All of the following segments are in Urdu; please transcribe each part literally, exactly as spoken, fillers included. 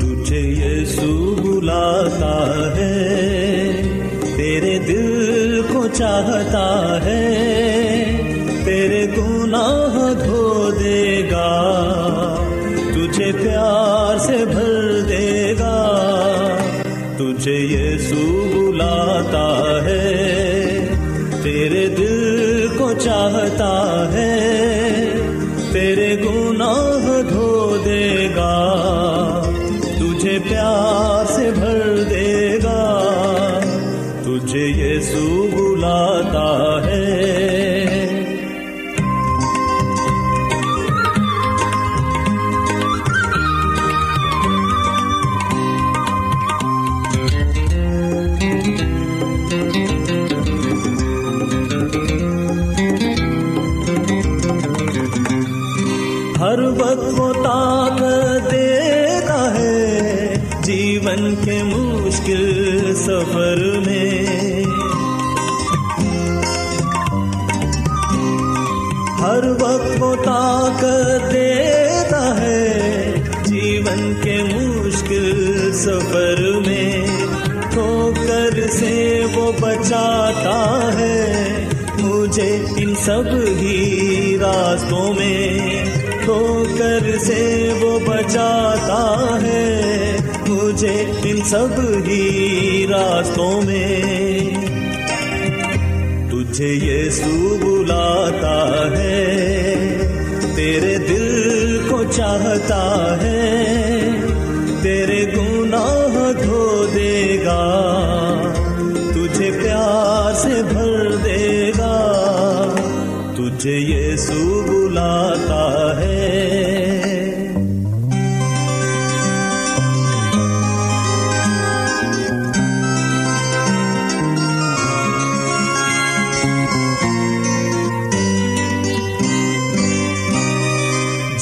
تجھے یسوع بلاتا ہے، تیرے دل کو چاہتا ہے، تیرے گناہ دھو دے گا، تجھے پیار سے بھر دے گا۔ تجھے یسوع بلاتا ہے، تیرے دل کو چاہتا ہے، تیرے گناہ دھو دے گا، تجھے پیار سے بھر دے گا۔ تجھے یسوع بلاتا ہے، ہر وقت وہ طاقت دیتا ہے جیون کے مشکل سفر میں، ہر وقت وہ طاقت دیتا ہے جیون کے مشکل سفر میں، ٹھوکر سے وہ بچاتا ہے مجھے ان سب ہی راستوں میں، ٹھوکر سے وہ بچاتا ہے مجھے ان سب ہی راستوں میں۔ تجھے یسوع بلاتا ہے، تیرے دل کو چاہتا ہے، تیرے گناہ دھو دے گا، تجھے پیار سے بھر دے گا۔ تجھے یسوع بلاتا ہے،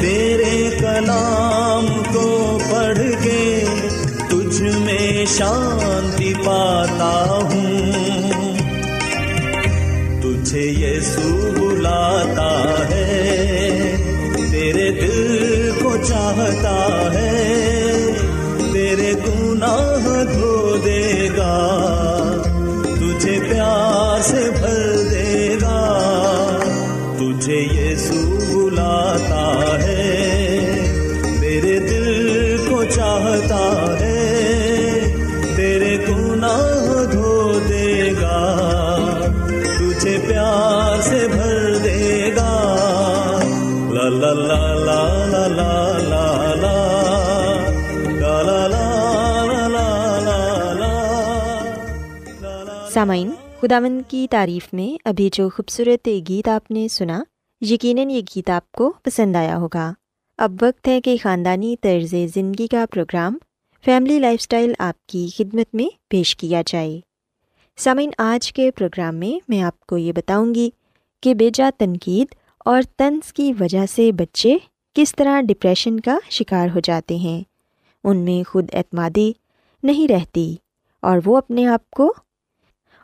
تیرے کلام کو پڑھ کے تجھ میں شانتی پاتا ہوں۔ تجھے یسوع بلاتا ہے، تیرے دل کو چاہتا ہے، تیرے گناہ دھو دے گا، تجھے پیار سے بھر دے گا۔ تجھے یسوع بلاتا ہے، تیرے دل کو چاہتا ہے، تیرے گناہ دھو دے گا، تجھے پیار سامعین، خداوند کی تعریف میں ابھی جو خوبصورت گیت آپ نے سنا، یقیناً یہ گیت آپ کو پسند آیا ہوگا۔ اب وقت ہے کہ خاندانی طرز زندگی کا پروگرام فیملی لائف سٹائل آپ کی خدمت میں پیش کیا جائے۔ سامعین، آج کے پروگرام میں میں آپ کو یہ بتاؤں گی کہ بے جا تنقید اور طنز کی وجہ سے بچے کس طرح ڈپریشن کا شکار ہو جاتے ہیں، ان میں خود اعتمادی نہیں رہتی اور وہ اپنے آپ کو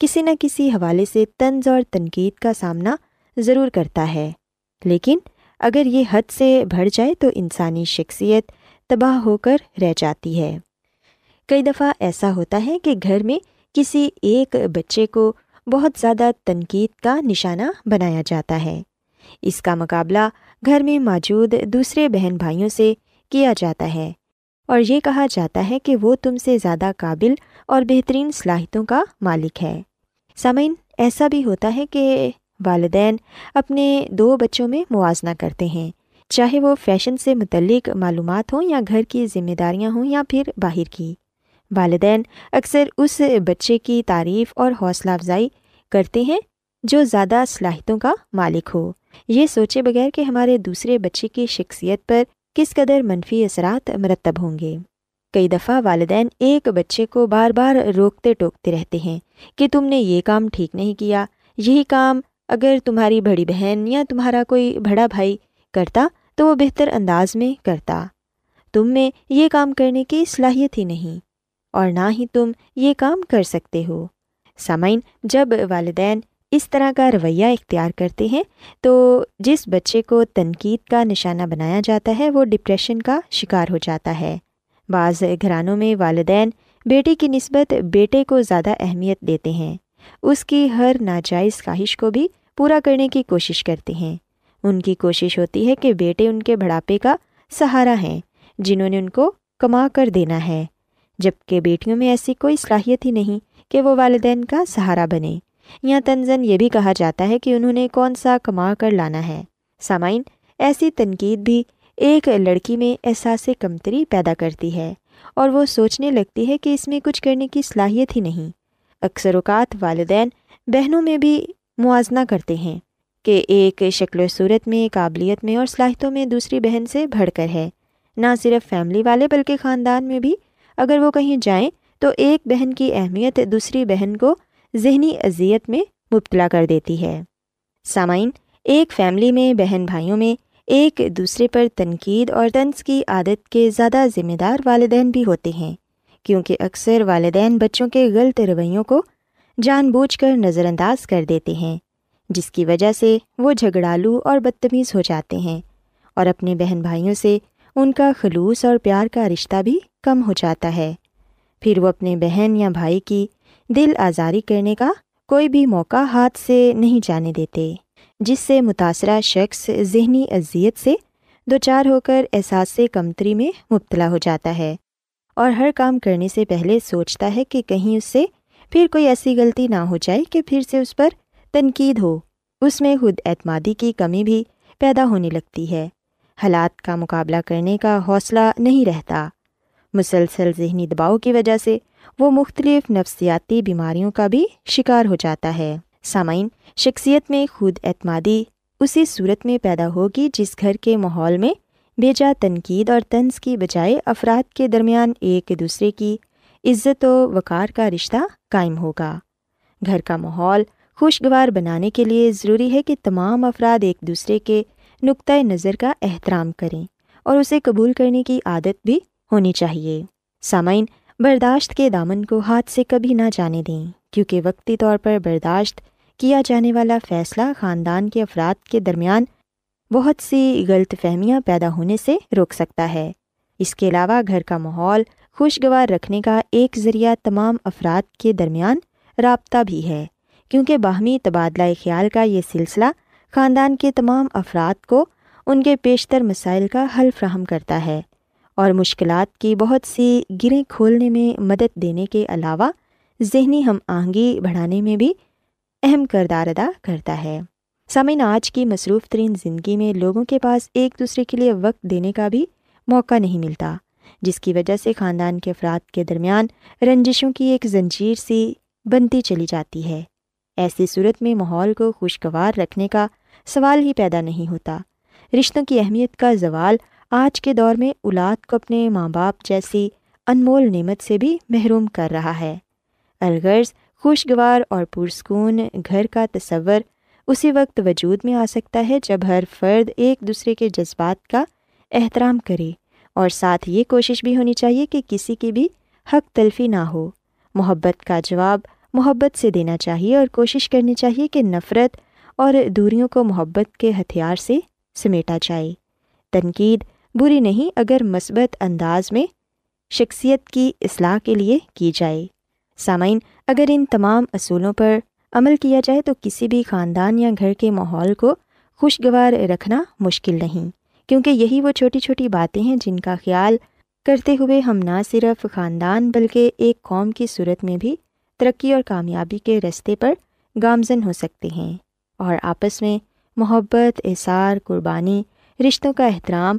کسی نہ کسی حوالے سے طنز اور تنقید کا سامنا ضرور کرتا ہے، لیکن اگر یہ حد سے بڑھ جائے تو انسانی شخصیت تباہ ہو کر رہ جاتی ہے۔ کئی دفعہ ایسا ہوتا ہے کہ گھر میں کسی ایک بچے کو بہت زیادہ تنقید کا نشانہ بنایا جاتا ہے۔ اس کا مقابلہ گھر میں موجود دوسرے بہن بھائیوں سے کیا جاتا ہے اور یہ کہا جاتا ہے کہ وہ تم سے زیادہ قابل اور بہترین صلاحیتوں کا مالک ہے۔ سامعین، ایسا بھی ہوتا ہے کہ والدین اپنے دو بچوں میں موازنہ کرتے ہیں، چاہے وہ فیشن سے متعلق معلومات ہوں یا گھر کی ذمہ داریاں ہوں یا پھر باہر کی۔ والدین اکثر اس بچے کی تعریف اور حوصلہ افزائی کرتے ہیں جو زیادہ صلاحیتوں کا مالک ہو، یہ سوچے بغیر کہ ہمارے دوسرے بچے کی شخصیت پر کس قدر منفی اثرات مرتب ہوں گے۔ کئی دفعہ والدین ایک بچے کو بار بار روکتے ٹوکتے رہتے ہیں کہ تم نے یہ کام ٹھیک نہیں کیا، یہی کام اگر تمہاری بڑی بہن یا تمہارا کوئی بڑا بھائی کرتا تو وہ بہتر انداز میں کرتا، تم میں یہ کام کرنے کی صلاحیت ہی نہیں اور نہ ہی تم یہ کام کر سکتے ہو۔ سامعین، جب والدین اس طرح کا رویہ اختیار کرتے ہیں تو جس بچے کو تنقید کا نشانہ بنایا جاتا ہے وہ ڈپریشن کا شکار ہو جاتا ہے۔ بعض گھرانوں میں والدین بیٹی کی نسبت بیٹے کو زیادہ اہمیت دیتے ہیں، اس کی ہر ناجائز خواہش کو بھی پورا کرنے کی کوشش کرتے ہیں۔ ان کی کوشش ہوتی ہے کہ بیٹے ان کے بڑھاپے کا سہارا ہیں جنہوں نے ان کو کما کر دینا ہے، جبکہ بیٹیوں میں ایسی کوئی صلاحیت ہی نہیں کہ وہ والدین کا سہارا بنیں، یا طنزاً یہ بھی کہا جاتا ہے کہ انہوں نے کون سا کما کر لانا ہے۔ سامعین، ایسی تنقید بھی ایک لڑکی میں احساس کمتری پیدا کرتی ہے اور وہ سوچنے لگتی ہے کہ اس میں کچھ کرنے کی صلاحیت ہی نہیں۔ اکثر اوقات والدین بہنوں میں بھی موازنہ کرتے ہیں کہ ایک شکل و صورت میں، قابلیت میں اور صلاحیتوں میں دوسری بہن سے بڑھ کر ہے۔ نہ صرف فیملی والے بلکہ خاندان میں بھی اگر وہ کہیں جائیں تو ایک بہن کی اہمیت دوسری بہن کو ذہنی اذیت میں مبتلا کر دیتی ہے۔ سامعین، ایک فیملی میں بہن بھائیوں میں ایک دوسرے پر تنقید اور طنز کی عادت کے زیادہ ذمہ دار والدین بھی ہوتے ہیں، کیونکہ اکثر والدین بچوں کے غلط رویوں کو جان بوجھ کر نظر انداز کر دیتے ہیں، جس کی وجہ سے وہ جھگڑالو اور بدتمیز ہو جاتے ہیں اور اپنے بہن بھائیوں سے ان کا خلوص اور پیار کا رشتہ بھی کم ہو جاتا ہے۔ پھر وہ اپنے بہن یا بھائی کی دل آزاری کرنے کا کوئی بھی موقع ہاتھ سے نہیں جانے دیتے، جس سے متاثرہ شخص ذہنی اذیت سے دوچار ہو کر احساس کمتری میں مبتلا ہو جاتا ہے اور ہر کام کرنے سے پہلے سوچتا ہے کہ کہیں اس سے پھر کوئی ایسی غلطی نہ ہو جائے کہ پھر سے اس پر تنقید ہو۔ اس میں خود اعتمادی کی کمی بھی پیدا ہونے لگتی ہے، حالات کا مقابلہ کرنے کا حوصلہ نہیں رہتا۔ مسلسل ذہنی دباؤ کی وجہ سے وہ مختلف نفسیاتی بیماریوں کا بھی شکار ہو جاتا ہے۔ سامعین، شخصیت میں خود اعتمادی اسی صورت میں پیدا ہوگی جس گھر کے ماحول میں بے جا تنقید اور طنز کی بجائے افراد کے درمیان ایک دوسرے کی عزت و وقار کا رشتہ قائم ہوگا۔ گھر کا ماحول خوشگوار بنانے کے لیے ضروری ہے کہ تمام افراد ایک دوسرے کے نقطۂ نظر کا احترام کریں اور اسے قبول کرنے کی عادت بھی ہونی چاہیے۔ سامعین، برداشت کے دامن کو ہاتھ سے کبھی نہ جانے دیں، کیونکہ وقتی طور پر برداشت کیا جانے والا فیصلہ خاندان کے افراد کے درمیان بہت سی غلط فہمیاں پیدا ہونے سے روک سکتا ہے۔ اس کے علاوہ گھر کا ماحول خوشگوار رکھنے کا ایک ذریعہ تمام افراد کے درمیان رابطہ بھی ہے، کیونکہ باہمی تبادلہ خیال کا یہ سلسلہ خاندان کے تمام افراد کو ان کے پیشتر مسائل کا حل فراہم کرتا ہے اور مشکلات کی بہت سی گریں کھولنے میں مدد دینے کے علاوہ ذہنی ہم آہنگی بڑھانے میں بھی اہم کردار ادا کرتا ہے۔ سامعین، آج کی مصروف ترین زندگی میں لوگوں کے پاس ایک دوسرے کے لیے وقت دینے کا بھی موقع نہیں ملتا، جس کی وجہ سے خاندان کے افراد کے درمیان رنجشوں کی ایک زنجیر سی بنتی چلی جاتی ہے۔ ایسی صورت میں ماحول کو خوشگوار رکھنے کا سوال ہی پیدا نہیں ہوتا۔ رشتوں کی اہمیت کا زوال آج کے دور میں اولاد کو اپنے ماں باپ جیسی انمول نعمت سے بھی محروم کر رہا ہے۔ الغرض خوشگوار اور پرسکون گھر کا تصور اسی وقت وجود میں آ سکتا ہے جب ہر فرد ایک دوسرے کے جذبات کا احترام کرے، اور ساتھ یہ کوشش بھی ہونی چاہیے کہ کسی کی بھی حق تلفی نہ ہو۔ محبت کا جواب محبت سے دینا چاہیے اور کوشش کرنی چاہیے کہ نفرت اور دوریوں کو محبت کے ہتھیار سے سمیٹا جائے۔ تنقید بری نہیں اگر مثبت انداز میں شخصیت کی اصلاح کے لیے کی جائے۔ سامعین، اگر ان تمام اصولوں پر عمل کیا جائے تو کسی بھی خاندان یا گھر کے ماحول کو خوشگوار رکھنا مشکل نہیں، کیونکہ یہی وہ چھوٹی چھوٹی باتیں ہیں جن کا خیال کرتے ہوئے ہم نہ صرف خاندان بلکہ ایک قوم کی صورت میں بھی ترقی اور کامیابی کے راستے پر گامزن ہو سکتے ہیں، اور آپس میں محبت، احسار، قربانی، رشتوں کا احترام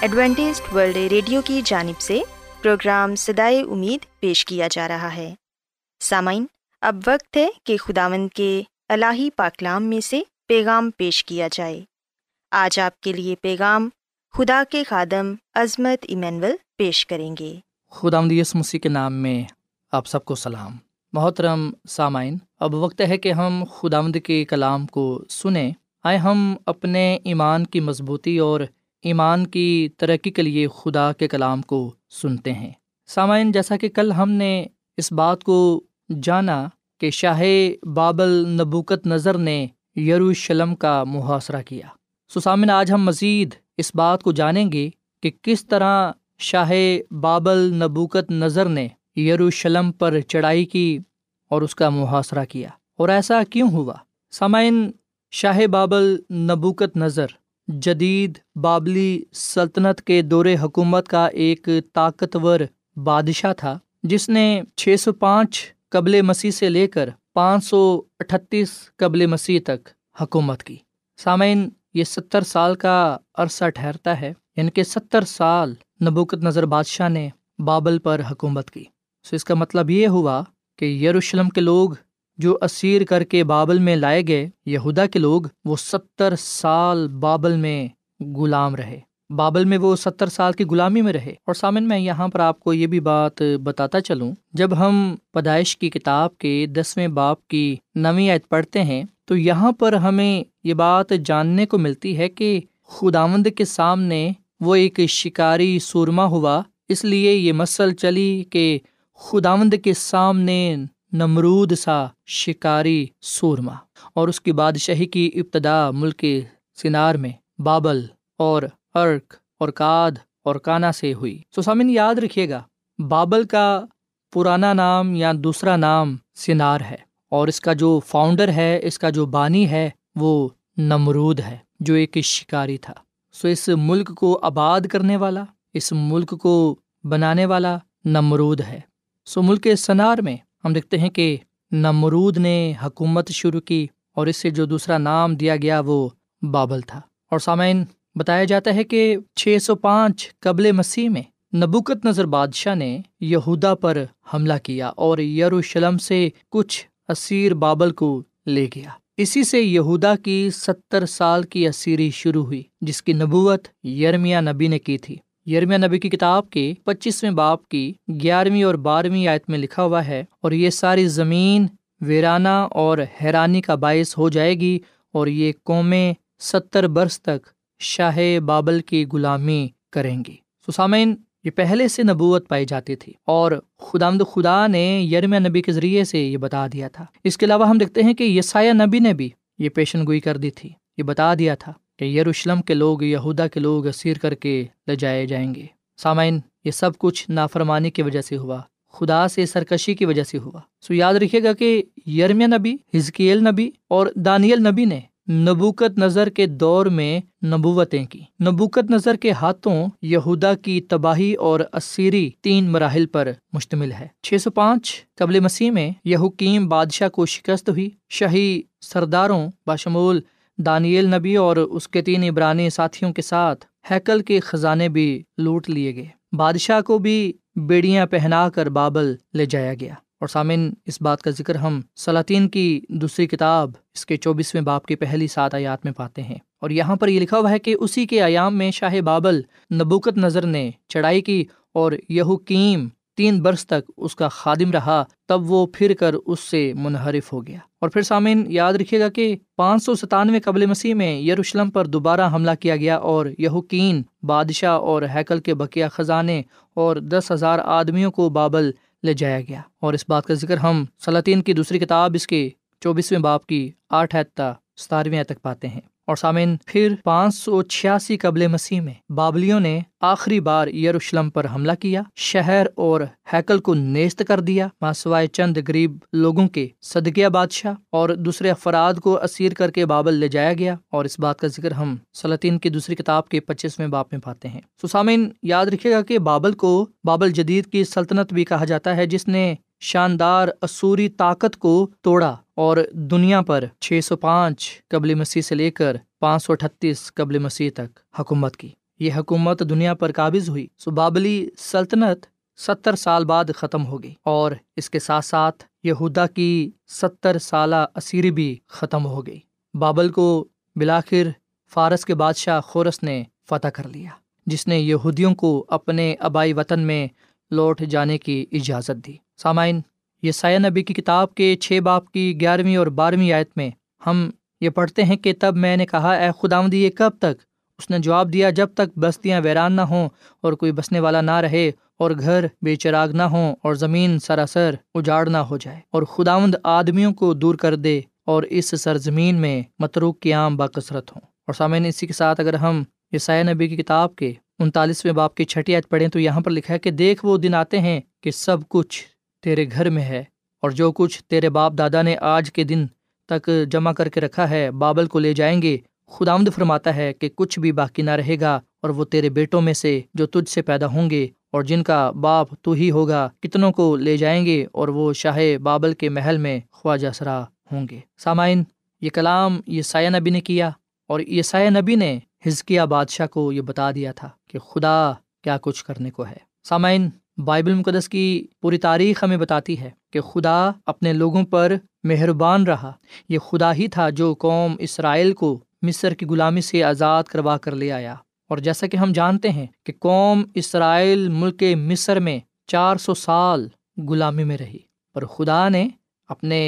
ایڈوینٹسٹ ورلڈ ریڈیو کی جانب سے پروگرام صدائے امید پیش کیا جا رہا ہے۔ سامعین، اب وقت ہے کہ خداوند کے الہی پاکلام میں سے پیغام پیش کیا جائے۔ آج آپ کے لیے پیغام خدا کے خادم عظمت ایمینول پیش کریں گے۔ خداوند یسوع مسیح کے نام میں آپ سب کو سلام۔ محترم سامعین، اب وقت ہے کہ ہم خداوند کے کلام کو سنیں۔ آئے ہم اپنے ایمان کی مضبوطی اور ایمان کی ترقی کے لیے خدا کے کلام کو سنتے ہیں۔ سامعین، جیسا کہ کل ہم نے اس بات کو جانا کہ شاہ بابل نبوکت نظر نے یروشلم کا محاصرہ کیا، سو سامعین آج ہم مزید اس بات کو جانیں گے کہ کس طرح شاہ بابل نبوکت نظر نے یروشلم پر چڑھائی کی اور اس کا محاصرہ کیا۔ اور ایسا کیوں ہوا؟ سامعین، شاہ بابل نبوکت نظر جدید بابلی سلطنت کے دور حکومت کا ایک طاقتور بادشاہ تھا، جس نے چھ سو پانچ قبل مسیح سے لے کر پانچ سو اٹھتیس قبل مسیح تک حکومت کی۔ سامعین، یہ ستر سال کا عرصہ ٹھہرتا ہے، ان کے ستر سال نبوکت نظر بادشاہ نے بابل پر حکومت کی۔ سو اس کا مطلب یہ ہوا کہ یروشلم کے لوگ جو اسیر کر کے بابل میں لائے گئے، یہودا کے لوگ، وہ ستر سال بابل میں غلام رہے، بابل میں وہ ستر سال کی غلامی میں رہے۔ اور سامن، میں یہاں پر آپ کو یہ بھی بات بتاتا چلوں، جب ہم پیدائش کی کتاب کے دسویں باب کی نویں آیت پڑھتے ہیں تو یہاں پر ہمیں یہ بات جاننے کو ملتی ہے کہ خداوند کے سامنے وہ ایک شکاری سورما ہوا۔ اس لیے یہ مسل چلی کہ خداوند کے سامنے نمرود سا شکاری سورما۔ اور اس کی بادشاہی کی ابتدا ملک سینار میں بابل اور ارک اور کاد اور کانا سے ہوئی۔ سو سامن، یاد رکھیے گا، بابل کا پرانا نام یا دوسرا نام سینار ہے، اور اس کا جو فاؤنڈر ہے، اس کا جو بانی ہے، وہ نمرود ہے، جو ایک شکاری تھا۔ سو اس ملک کو آباد کرنے والا، اس ملک کو بنانے والا نمرود ہے۔ سو ملک سنار میں ہم دیکھتے ہیں کہ نمرود نے حکومت شروع کی، اور اس سے جو دوسرا نام دیا گیا وہ بابل تھا۔ اور سامعین، بتایا جاتا ہے کہ چھ سو پانچ قبل مسیح میں نبوکت نظر بادشاہ نے یہودا پر حملہ کیا اور یروشلم سے کچھ اسیر بابل کو لے گیا۔ اسی سے یہودا کی ستر سال کی اسیری شروع ہوئی، جس کی نبوت یرمیہ نبی نے کی تھی۔ یرمیہ نبی کی کتاب کے پچیسویں باب کی گیارہویں اور بارہویں آیت میں لکھا ہوا ہے، اور یہ ساری زمین ویرانہ اور حیرانی کا باعث ہو جائے گی، اور یہ قومیں ستر برس تک شاہ بابل کی غلامی کریں گی۔ سو سامعین، یہ پہلے سے نبوت پائی جاتی تھی، اور خداوند خدا نے یرمیہ نبی کے ذریعے سے یہ بتا دیا تھا۔ اس کے علاوہ ہم دیکھتے ہیں کہ یسایہ نبی نے بھی یہ پیشن گوئی کر دی تھی، یہ بتا دیا تھا کہ یروشلم کے لوگ، یہودا کے لوگ اسیر کر کے لے جائے جائیں گے۔ سامعین، یہ سب کچھ نافرمانی کی وجہ سے ہوا، خدا سے سرکشی کی وجہ سے ہوا۔ سو یاد رکھیے گا کہ یرمیہ نبی، حزقییل نبی اور دانیل نبی نے نبوکت نظر کے دور میں نبوتیں کی۔ نبوکت نظر کے ہاتھوں یہودا کی تباہی اور اسیری تین مراحل پر مشتمل ہے۔ چھ سو پانچ قبل مسیح میں یہوکیم بادشاہ کو شکست ہوئی۔ شاہی سرداروں بشمول دانیل نبی اور اس کے تین عبرانی ساتھیوں کے ساتھ ہیکل کے خزانے بھی لوٹ لیے گئے۔ بادشاہ کو بھی بیڑیاں پہنا کر بابل لے جایا گیا۔ اور سامن، اس بات کا ذکر ہم سلاطین کی دوسری کتاب، اس کے چوبیسویں باب کی پہلی سات آیات میں پاتے ہیں، اور یہاں پر یہ لکھا ہوا ہے کہ اسی کے ایام میں شاہ بابل نبوکت نظر نے چڑھائی کی، اور یہوکیم تین برس تک اس کا خادم رہا، تب وہ پھر کر اس سے منحرف ہو گیا۔ اور پھر سامن، یاد رکھیے گا کہ پانچ سو ستانوے قبل مسیح میں یروشلم پر دوبارہ حملہ کیا گیا، اور یہوکیم بادشاہ اور ہیکل کے بقیہ خزانے اور دس ہزار آدمیوں کو بابل لے جایا گیا۔ اور اس بات کا ذکر ہم سلاطین کی دوسری کتاب، اس کے چوبیسویں باب کی آٹھ آیت تا ستارہویں آیت تک پاتے ہیں۔ اور سامعین، پھر پانچ سو چھیاسی قبل مسیح میں بابلیوں نے آخری بار یروشلم پر حملہ کیا، شہر اور ہیکل کو نیست کر دیا، ماسوائے چند غریب لوگوں کے۔ صدقیہ بادشاہ اور دوسرے افراد کو اسیر کر کے بابل لے جایا گیا، اور اس بات کا ذکر ہم سلاطین کی دوسری کتاب کے پچیسویں باب میں پاتے ہیں۔ سو سامعین، یاد رکھیے گا کہ بابل کو بابل جدید کی سلطنت بھی کہا جاتا ہے، جس نے شاندار اسوری طاقت کو توڑا اور دنیا پر چھ سو پانچ قبل مسیح سے لے کر پانچ سو اٹھتیس قبل مسیح تک حکومت کی۔ یہ حکومت دنیا پر قابض ہوئی۔ سو بابلی سلطنت ستر سال بعد ختم ہو گئی، اور اس کے ساتھ ساتھ یہودا کی ستر سالہ اسیری بھی ختم ہو گئی۔ بابل کو بالآخر فارس کے بادشاہ خورس نے فتح کر لیا، جس نے یہودیوں کو اپنے آبائی وطن میں لوٹ جانے کی اجازت دی۔ سامعین، یسایہ نبی کی کتاب کے چھ باب کی گیارہویں اور بارہویں آیت میں ہم یہ پڑھتے ہیں کہ تب میں نے کہا، اے خداوند، یہ کب تک؟ اس نے جواب دیا، جب تک بستیاں ویران نہ ہوں اور کوئی بسنے والا نہ رہے، اور گھر بے چراغ نہ ہوں، اور زمین سراسر اجاڑ نہ ہو جائے، اور خداوند آدمیوں کو دور کر دے، اور اس سرزمین میں متروک قیام باکثرت ہوں۔ اور سامعین، اسی کے ساتھ اگر ہم یسایہ نبی کی کتاب کے انتالیسویں باب کی چھٹی آیت پڑھیں تو یہاں پر لکھا ہے کہ دیکھ، وہ دن آتے ہیں کہ سب کچھ تیرے گھر میں ہے، اور جو کچھ تیرے باپ دادا نے آج کے دن تک جمع کر کے رکھا ہے بابل کو لے جائیں گے۔ خداوند فرماتا ہے کہ کچھ بھی باقی نہ رہے گا، اور وہ تیرے بیٹوں میں سے جو تجھ سے پیدا ہوں گے اور جن کا باپ تو ہی ہوگا کتنوں کو لے جائیں گے، اور وہ شاہ بابل کے محل میں خواجہ سرا ہوں گے۔ سامعین، یہ کلام یسایہ نبی نے کیا، اور یسایہ نبی نے حزقیہ بادشاہ کو یہ بتا دیا تھا کہ خدا کیا کچھ کرنے کو ہے۔ سامعین، بائبل مقدس کی پوری تاریخ ہمیں بتاتی ہے کہ خدا اپنے لوگوں پر مہربان رہا۔ یہ خدا ہی تھا جو قوم اسرائیل کو مصر کی غلامی سے آزاد کروا کر لے آیا، اور جیسا کہ ہم جانتے ہیں کہ قوم اسرائیل ملک مصر میں چار سو سال غلامی میں رہی، پر خدا نے اپنے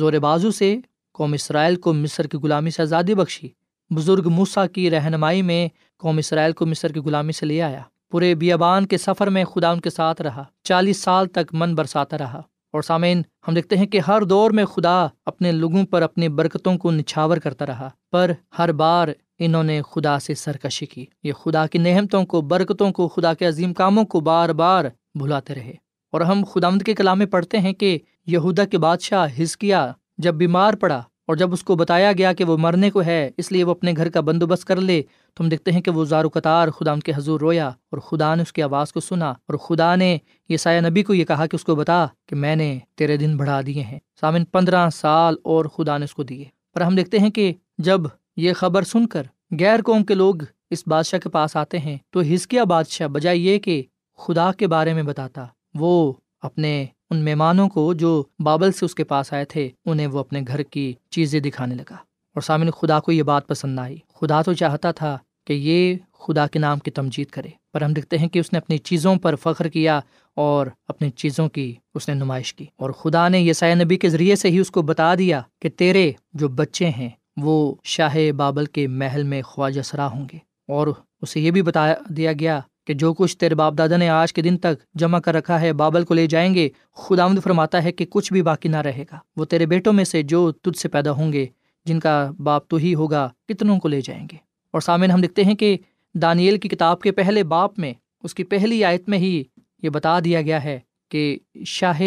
زور بازو سے قوم اسرائیل کو مصر کی غلامی سے آزادی بخشی۔ بزرگ موسیٰ کی رہنمائی میں قوم اسرائیل کو مصر کی غلامی سے لے آیا۔ پورے بیابان کے سفر میں خدا ان کے ساتھ رہا، چالیس سال تک من برساتا رہا۔ اور سامعین، ہم دیکھتے ہیں کہ ہر دور میں خدا اپنے لوگوں پر اپنی برکتوں کو نچھاور کرتا رہا، پر ہر بار انہوں نے خدا سے سرکشی کی۔ یہ خدا کی نعمتوں کو، برکتوں کو، خدا کے عظیم کاموں کو بار بار بھلاتے رہے۔ اور ہم خداوند کے کلام میں پڑھتے ہیں کہ یہودا کے بادشاہ حزقیہ جب بیمار پڑا اور جب اس کو بتایا گیا کہ وہ مرنے کو ہے، اس لیے وہ اپنے گھر کا بندوبست کر لے، تو ہم دیکھتے ہیں کہ وہ زار و قطار خداوند کے حضور رویا، اور خدا نے اس کی آواز کو سنا، اور خدا نے یسایہ نبی کو یہ کہا کہ اس کو بتا کہ میں نے تیرے دن بڑھا دیے ہیں۔ سامن پندرہ سال اور خدا نے اس کو دیے۔ پر ہم دیکھتے ہیں کہ جب یہ خبر سن کر غیر قوم کے لوگ اس بادشاہ کے پاس آتے ہیں، تو حزقیہ بادشاہ بجائے یہ کہ خدا کے بارے میں بتاتا، وہ اپنے ان مہمانوں کو جو بابل سے اس کے پاس آئے تھے انہیں وہ اپنے گھر کی چیزیں دکھانے لگا۔ اور سامعین، خدا کو یہ بات پسند نہ آئی۔ خدا تو چاہتا تھا کہ یہ خدا کے نام کی تمجید کرے، پر ہم دیکھتے ہیں کہ اس نے اپنی چیزوں پر فخر کیا اور اپنی چیزوں کی اس نے نمائش کی۔ اور خدا نے یسایہ نبی کے ذریعے سے ہی اس کو بتا دیا کہ تیرے جو بچے ہیں وہ شاہ بابل کے محل میں خواجہ سرا ہوں گے، اور اسے یہ بھی بتا دیا گیا کہ جو کچھ تیرے باپ دادا نے آج کے دن تک جمع کر رکھا ہے بابل کو لے جائیں گے۔ خداوند فرماتا ہے کہ کچھ بھی باقی نہ رہے گا، وہ تیرے بیٹوں میں سے جو تجھ سے پیدا ہوں گے جن کا باپ تو ہی ہوگا کتنوں کو لے جائیں گے۔ اور سامعین، ہم دیکھتے ہیں کہ دانیل کی کتاب کے پہلے باپ میں اس کی پہلی آیت میں ہی یہ بتا دیا گیا ہے کہ شاہ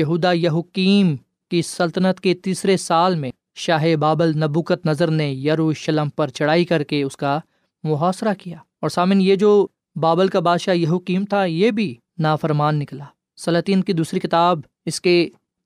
یہودا یہوکیم کی سلطنت کے تیسرے سال میں شاہ بابل نبوکت نظر نے یروشلم پر چڑھائی کر کے اس کا محاصرہ کیا۔ اور سامعین، یہ جو بابل کا بادشاہ یہوکیم تھا یہ بھی نافرمان نکلا۔ سلاطین کی دوسری کتاب اس کے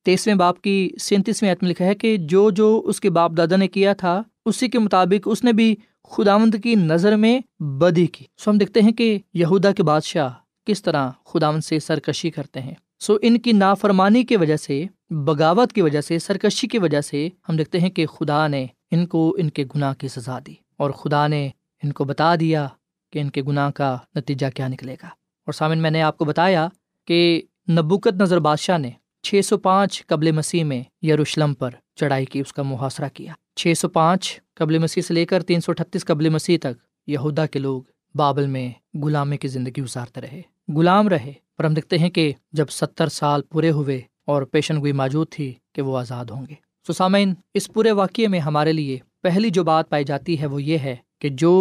تیسویں باپ کی سینتیسویں آیت میں لکھا ہے کہ جو جو اس کے باپ دادا نے کیا تھا اسی کے مطابق اس نے بھی خداوند کی نظر میں بدی کی۔ سو ہم دیکھتے ہیں کہ یہودا کے بادشاہ کس طرح خداوند سے سرکشی کرتے ہیں۔ سو ان کی نافرمانی کی وجہ سے، بغاوت کی وجہ سے، سرکشی کی وجہ سے ہم دیکھتے ہیں کہ خدا نے ان کو ان کے گناہ کی سزا دی، اور خدا نے ان کو بتا دیا کہ ان کے گناہ کا نتیجہ کیا نکلے گا۔ اور سامن، میں نے آپ کو بتایا کہ نبوکت نظر بادشاہ نے چھ سو پانچ قبل مسیح میں یروشلم پر چڑھائی کی، اس کا محاصرہ کیا۔ چھ سو پانچ قبل مسیح سے لے کر تین سو اٹھتیس قبل مسیح تک یہودا کے لوگ بابل میں غلامی کی زندگی گزارتے رہے، غلام رہے۔ پر ہم دیکھتے ہیں کہ جب ستر سال پورے ہوئے اور پیشن گوئی موجود تھی کہ وہ آزاد ہوں گے۔ سو سامعین، اس پورے واقعے میں ہمارے لیے پہلی جو بات پائی جاتی ہے وہ یہ ہے کہ جو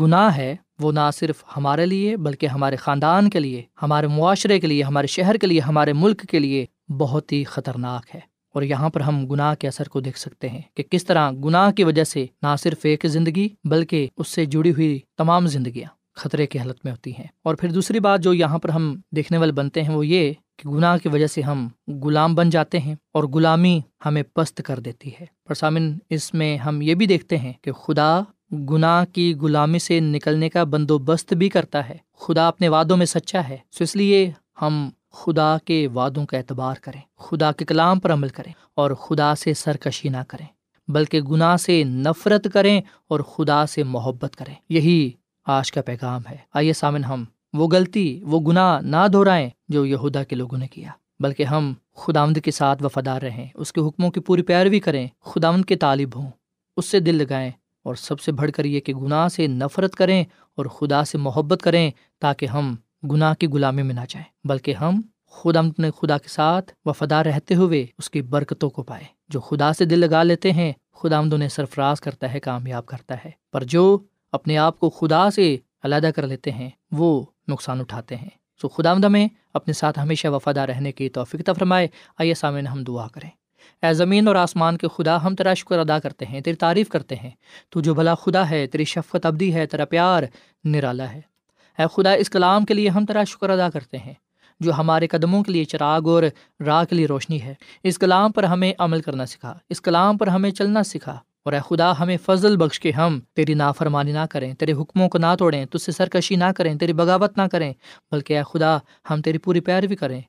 گناہ ہے وہ نہ صرف ہمارے لیے بلکہ ہمارے خاندان کے لیے، ہمارے معاشرے کے لیے، ہمارے شہر کے لیے، ہمارے ملک کے لیے بہت ہی خطرناک ہے۔ اور یہاں پر ہم گناہ کے اثر کو دیکھ سکتے ہیں کہ کس طرح گناہ کی وجہ سے نہ صرف ایک زندگی بلکہ اس سے جڑی ہوئی تمام زندگیاں خطرے کی حالت میں ہوتی ہیں۔ اور پھر دوسری بات جو یہاں پر ہم دیکھنے والے بنتے ہیں وہ یہ کہ گناہ کی وجہ سے ہم غلام بن جاتے ہیں، اور غلامی ہمیں پست کر دیتی ہے۔ پر سامن، اس میں ہم یہ بھی دیکھتے ہیں کہ خدا گناہ کی غلامی سے نکلنے کا بندوبست بھی کرتا ہے۔ خدا اپنے وعدوں میں سچا ہے، سو اس لیے ہم خدا کے وعدوں کا اعتبار کریں، خدا کے کلام پر عمل کریں، اور خدا سے سرکشی نہ کریں بلکہ گناہ سے نفرت کریں اور خدا سے محبت کریں۔ یہی آج کا پیغام ہے۔ آئیے سامن، ہم وہ غلطی، وہ گناہ نہ دہرائیں جو یہودا کے لوگوں نے کیا، بلکہ ہم خداوند کے ساتھ وفادار رہیں، اس کے حکموں کی پوری پیروی کریں، خداوند کے طالب ہوں، اس سے دل لگائیں، اور سب سے بڑھ کر یہ کہ گناہ سے نفرت کریں اور خدا سے محبت کریں، تاکہ ہم گناہ کی غلامی میں نہ جائیں بلکہ ہم خدا اپنے خدا کے ساتھ وفادار رہتے ہوئے اس کی برکتوں کو پائیں۔ جو خدا سے دل لگا لیتے ہیں خدا انہیں سرفراز کرتا ہے، کامیاب کرتا ہے، پر جو اپنے آپ کو خدا سے علیحدہ کر لیتے ہیں وہ نقصان اٹھاتے ہیں۔ سو خدا آمدہ میں اپنے ساتھ ہمیشہ وفادار رہنے کی توفیق عطا فرمائے۔ آئیے سامعین ہم دعا کریں۔ اے زمین اور آسمان کے خدا، ہم تیرا شکر ادا کرتے ہیں، تیری تعریف کرتے ہیں، تو جو بھلا خدا ہے، تیری شفقت ابدی ہے، تیرا پیار نرالا ہے۔ اے خدا، اس کلام کے لیے ہم تیرا شکر ادا کرتے ہیں جو ہمارے قدموں کے لیے چراغ اور راہ کے لیے روشنی ہے۔ اس کلام پر ہمیں عمل کرنا سکھا، اس کلام پر ہمیں چلنا سکھا، اور اے خدا ہمیں فضل بخش کے ہم تیری نافرمانی نہ کریں، تیرے حکموں کو نہ توڑیں، تجھ سے سرکشی نہ کریں، تیری بغاوت نہ کریں، بلکہ اے خدا ہم تیری پوری پیروی کریں،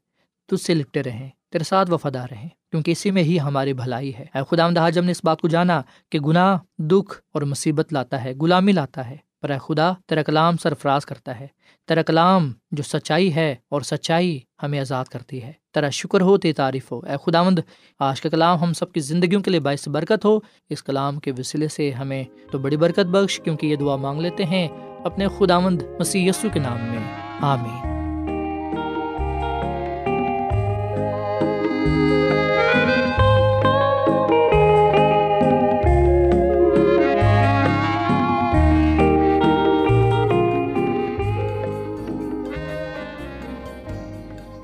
تجھ سے لپٹے رہیں، تیرے ساتھ وفادار رہیں، کیونکہ اسی میں ہی ہماری بھلائی ہے۔ اے خدا آمدہ، ہم نے اس بات کو جانا کہ گناہ دکھ اور مصیبت لاتا ہے، غلامی لاتا ہے، پر اے خدا تیرا کلام سرفراز کرتا ہے، تیرا کلام جو سچائی ہے، اور سچائی ہمیں آزاد کرتی ہے۔ تیرا شکر ہو، تیری تعریف ہو۔ اے خداوند، آج کا کلام ہم سب کی زندگیوں کے لیے باعث برکت ہو۔ اس کلام کے وسیلے سے ہمیں تو بڑی برکت بخش، کیونکہ یہ دعا مانگ لیتے ہیں اپنے خداوند مسیح یسوع کے نام میں، آمین۔